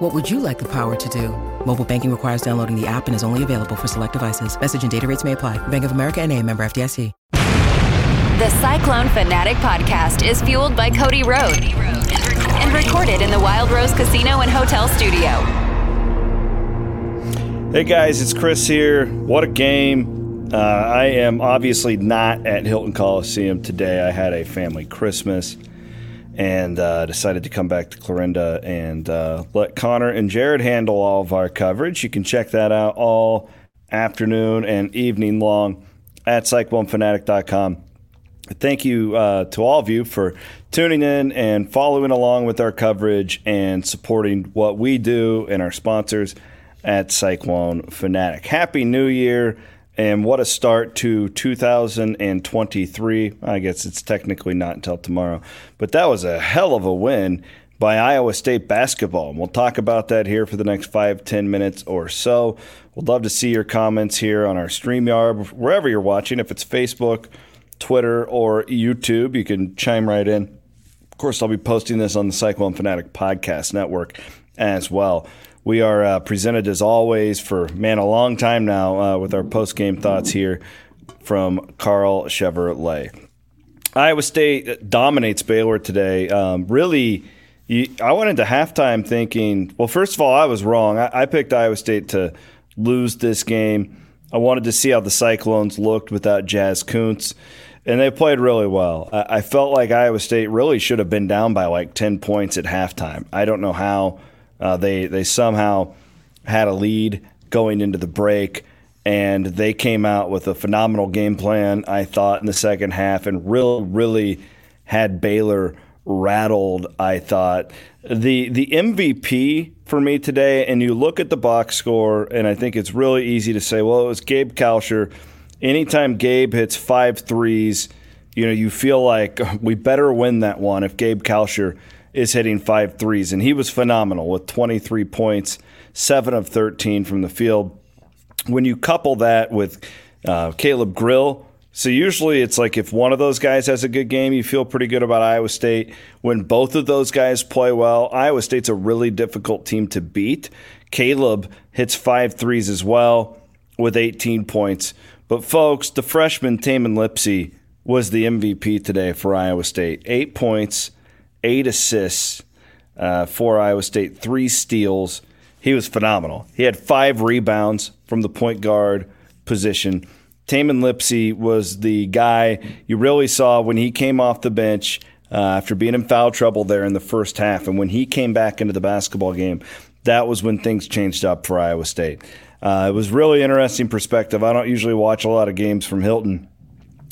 What would you like the power to do? Mobile banking requires downloading the app and is only available for select devices. Message and data rates may apply. Bank of America N.A. member FDIC. The Cyclone Fanatic podcast is fueled by Cody Rhodes and recorded in the Wild Rose Casino and Hotel studio. Hey guys, it's Chris here. What a game. I am obviously not at Hilton Coliseum today. I had a family Christmas and decided to come back to Clarinda and let Connor and Jared handle all of our coverage. You can check that out all afternoon and evening long at CycloneFanatic.com. Thank you to all of you for tuning in and following along with our coverage and supporting what we do and our sponsors at Cyclone Fanatic. Happy New Year, and what a start to 2023. I guess it's technically not until tomorrow, but that was a hell of a win by Iowa State basketball. And we'll talk about that here for the next 5-10 minutes or so. We'd love to see your comments here on our StreamYard, wherever you're watching, if it's Facebook, Twitter, or YouTube. You can chime right in. Of course, I'll be posting this on the Cyclone Fanatic Podcast Network as well. We are presented, as always, for, man, a long time now with our post-game thoughts here from Carl Chevrolet. Iowa State dominates Baylor today. I went into halftime thinking, well, first of all, I was wrong. I picked Iowa State to lose this game. I wanted to see how the Cyclones looked without Jaz Kunc, and they played really well. I felt like Iowa State really should have been down by like 10 points at halftime. I don't know how they somehow had a lead going into the break, and they came out with a phenomenal game plan, I thought, in the second half, and really, really had Baylor rattled, I thought. The MVP for me today, and you look at the box score, and I think it's really easy to say, well, it was Gabe Kalscher. Anytime Gabe hits 5 threes, you know, you feel like we better win that one if Gabe Kalscher is hitting 5 threes. And he was phenomenal with 23 points, 7 of 13 from the field. When you couple that with Caleb Grill, so usually it's like if one of those guys has a good game, you feel pretty good about Iowa State. When both of those guys play well, Iowa State's a really difficult team to beat. Caleb hits 5 threes as well with 18 points. But, folks, the freshman Tamin Lipsey was the MVP today for Iowa State. 8 points, 8 assists for Iowa State, 3 steals. He was phenomenal. He had 5 rebounds from the point guard position. Tamin Lipsey was the guy you really saw when he came off the bench after being in foul trouble there in the first half. And when he came back into the basketball game, that was when things changed up for Iowa State. It was really interesting perspective. I don't usually watch a lot of games from Hilton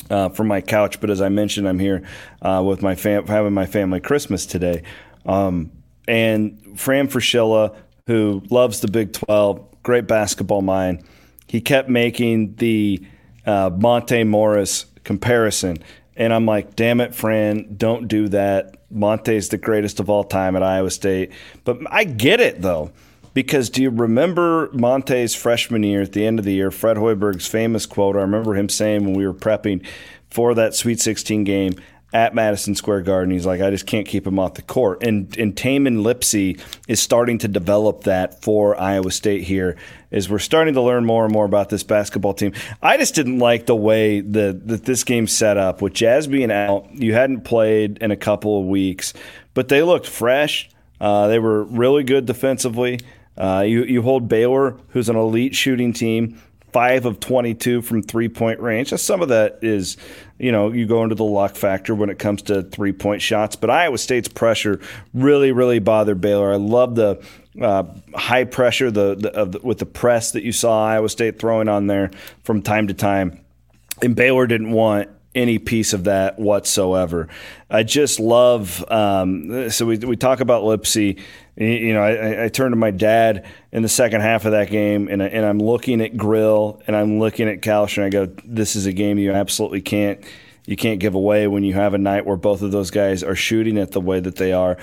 from my couch, but as I mentioned, I'm here with my having my family Christmas today. And Fran Fraschilla, who loves the Big 12, great basketball mind, he kept making the Monte Morris comparison. And I'm like, damn it, Fran, don't do that. Monte's the greatest of all time at Iowa State. But I get it, though, because do you remember Monte's freshman year at the end of the year, Fred Hoiberg's famous quote? I remember him saying when we were prepping for that Sweet 16 game at Madison Square Garden, he's like, I just can't keep him off the court. And Tamin Lipsey is starting to develop that for Iowa State here as we're starting to learn more and more about this basketball team. I just didn't like the way that this game's set up. With Jaz being out, you hadn't played in a couple of weeks, but they looked fresh. They were really good defensively. You hold Baylor, who's an elite shooting team, 5 of 22 from three-point range. Some of that is, you know, you go into the luck factor when it comes to three-point shots. But Iowa State's pressure really, really bothered Baylor. I love the high pressure with the press that you saw Iowa State throwing on there from time to time. And Baylor didn't want any piece of that whatsoever. I just love so we talk about Lipsey. You know, I turned to my dad in the second half of that game, and I'm looking at Grill and I'm looking at Kalscher, and I go, this is a game you absolutely can't give away when you have a night where both of those guys are shooting it the way that they are.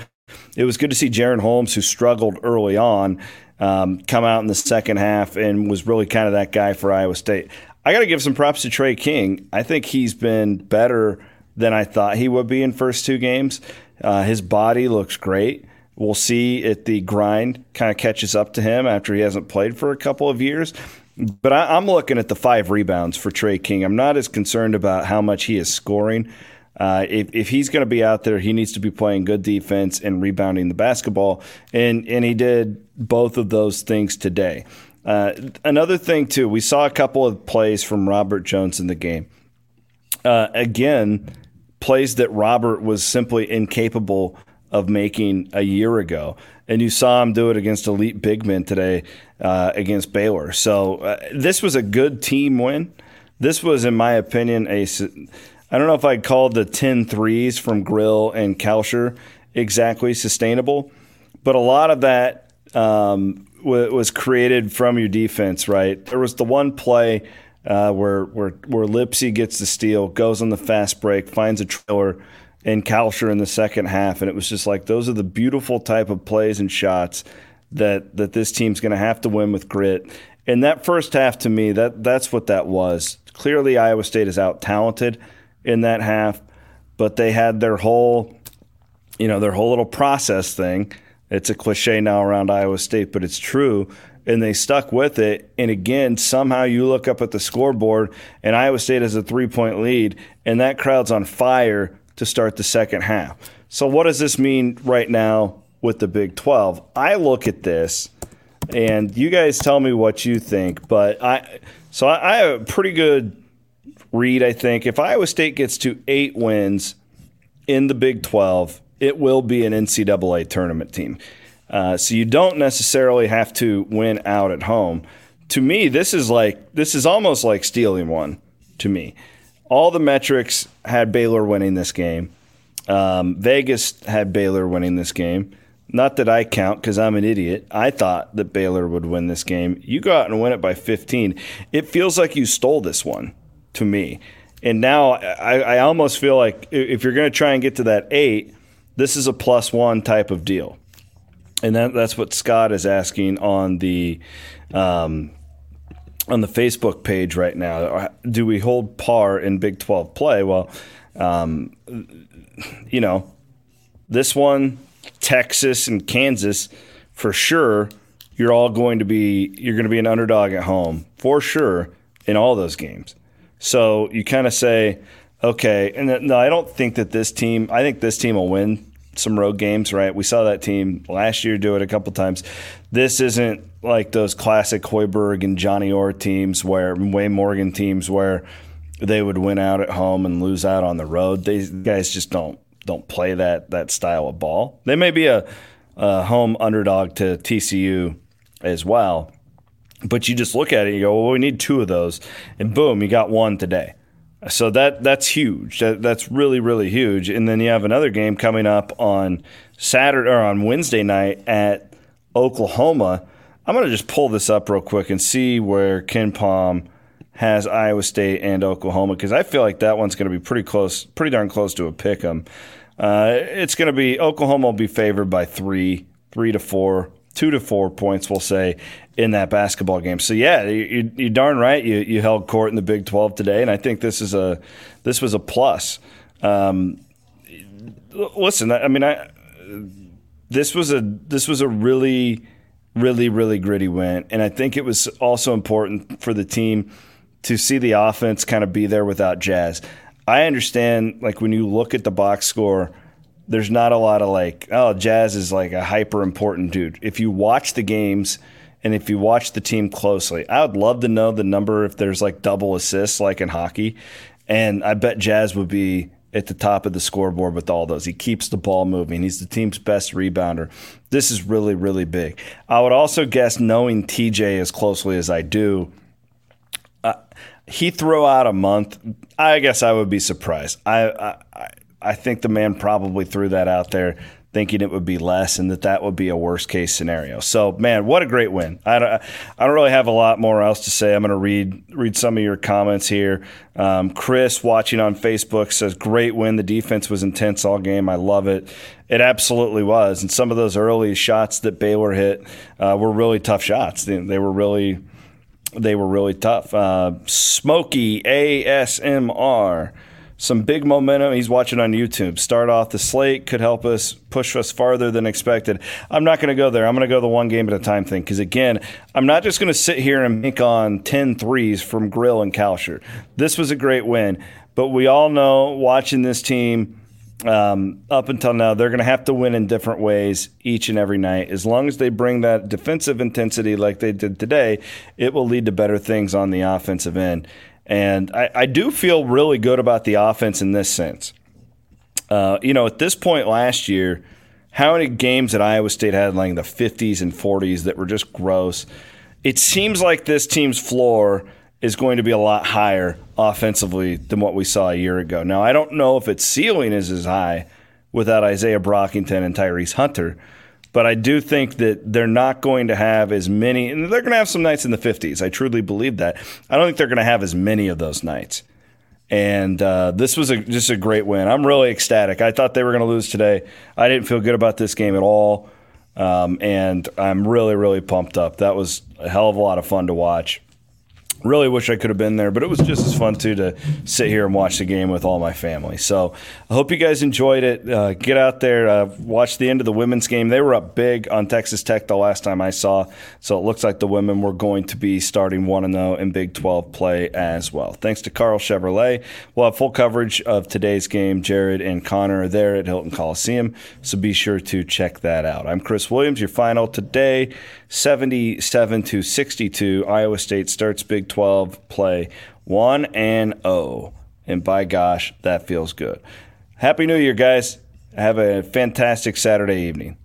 It was good to see Jaren Holmes, who struggled early on, come out in the second half and was really kind of that guy for Iowa State. I got to give some props to Trey King. I think he's been better than I thought he would be in first two games. His body looks great. We'll see if the grind kind of catches up to him after he hasn't played for a couple of years. But I'm looking at the 5 rebounds for Trey King. I'm not as concerned about how much he is scoring. If he's going to be out there, he needs to be playing good defense and rebounding the basketball. And he did both of those things today. Another thing, too, we saw a couple of plays from Robert Jones in the game. Again, plays that Robert was simply incapable of making a year ago. And you saw him do it against elite big men today against Baylor. So this was a good team win. This was, in my opinion, I don't know if I'd call the 10 threes from Grill and Kalscher exactly sustainable, but a lot of that was created from your defense, right? There was the one play where Lipsey gets the steal, goes on the fast break, finds a trailer, and Kalscher in the second half. And it was just like, those are the beautiful type of plays and shots that this team's going to have to win with grit. And that first half, to me, that's what that was. Clearly, Iowa State is out-talented in that half, but they had their whole little process thing. It's a cliche now around Iowa State, but it's true. And they stuck with it. And again, somehow you look up at the scoreboard, and Iowa State has a 3-point lead, and that crowd's on fire to start the second half. So what does this mean right now with the Big 12? I look at this, and you guys tell me what you think. But I have a pretty good read, I think. If Iowa State gets to 8 wins in the Big 12, it will be an NCAA tournament team. So you don't necessarily have to win out at home. To me, this is almost like stealing one to me. All the metrics had Baylor winning this game. Vegas had Baylor winning this game. Not that I count, because I'm an idiot. I thought that Baylor would win this game. You go out and win it by 15. It feels like you stole this one to me. And now I almost feel like if you're going to try and get to that 8, this is a +1 type of deal. And that's what Scott is asking on the Facebook page right now. Do we hold par in Big 12 play? Well, this one, Texas and Kansas, for sure, you're going to be an underdog at home for sure in all those games. So you kind of say, okay, and no, I don't think that this team. I think this team will win some road games, right? We saw that team last year do it a couple times. This isn't like those classic Hoiberg and Johnny Orr teams where they would win out at home and lose out on the road. These guys just don't play that style of ball. They may be a home underdog to TCU as well, but you just look at it and you go, well, we need 2 of those, and boom, you got 1 today. So that's huge. That's really, really huge. And then you have another game coming up on Saturday or on Wednesday night at Oklahoma. I'm going to just pull this up real quick and see where KenPom has Iowa State and Oklahoma, because I feel like that one's going to be pretty close, pretty darn close to a pick 'em. It's going to be Oklahoma will be favored by 3 to 4. 2 to 4 points, we'll say, in that basketball game. So yeah, you're darn right. You held court in the Big 12 today, and I think this was a plus. Listen, I mean, this was a really, really, really gritty win, and I think it was also important for the team to see the offense kind of be there without Jaz. I understand, like, when you look at the box score, there's not a lot of like, oh, Jaz is like a hyper important dude. If you watch the games and if you watch the team closely, I would love to know the number if there's like double assists like in hockey. And I bet Jaz would be at the top of the scoreboard with all those. He keeps the ball moving. He's the team's best rebounder. This is really, really big. I would also guess, knowing TJ as closely as I do, he threw out a month. I guess I would be surprised. I think the man probably threw that out there thinking it would be less and that would be a worst-case scenario. So, man, what a great win. I don't really have a lot more else to say. I'm going to read some of your comments here. Chris, watching on Facebook, says, great win. The defense was intense all game. I love it. It absolutely was. And some of those early shots that Baylor hit were really tough shots. They were really tough. Smokey ASMR. Some big momentum. He's watching on YouTube. Start off the slate could help us push us farther than expected. I'm not going to go there. I'm going to go the one game at a time thing because, again, I'm not just going to sit here and make on 10 threes from Grill and Kalscher. This was a great win, but we all know watching this team up until now, they're going to have to win in different ways each and every night. As long as they bring that defensive intensity like they did today, it will lead to better things on the offensive end. And I do feel really good about the offense in this sense. At this point last year, how many games that Iowa State had like in the 50s and 40s that were just gross? It seems like this team's floor is going to be a lot higher offensively than what we saw a year ago. Now, I don't know if its ceiling is as high without Isaiah Brockington and Tyrese Hunter, but I do think that they're not going to have as many, and they're going to have some nights in the 50s. I truly believe that. I don't think they're going to have as many of those nights. And this was just a great win. I'm really ecstatic. I thought they were going to lose today. I didn't feel good about this game at all. And I'm really, really pumped up. That was a hell of a lot of fun to watch. Really wish I could have been there, but it was just as fun, too, to sit here and watch the game with all my family. So I hope you guys enjoyed it. Get out there. Watch the end of the women's game. They were up big on Texas Tech the last time I saw, so it looks like the women were going to be starting 1-0 in Big 12 play as well. Thanks to Carl Chevrolet. We'll have full coverage of today's game. Jared and Connor are there at Hilton Coliseum, so be sure to check that out. I'm Chris Williams, your final today, 77-62. Iowa State starts Big 12 play 1-0, and by gosh, that feels good. Happy New Year, guys. Have a fantastic Saturday evening.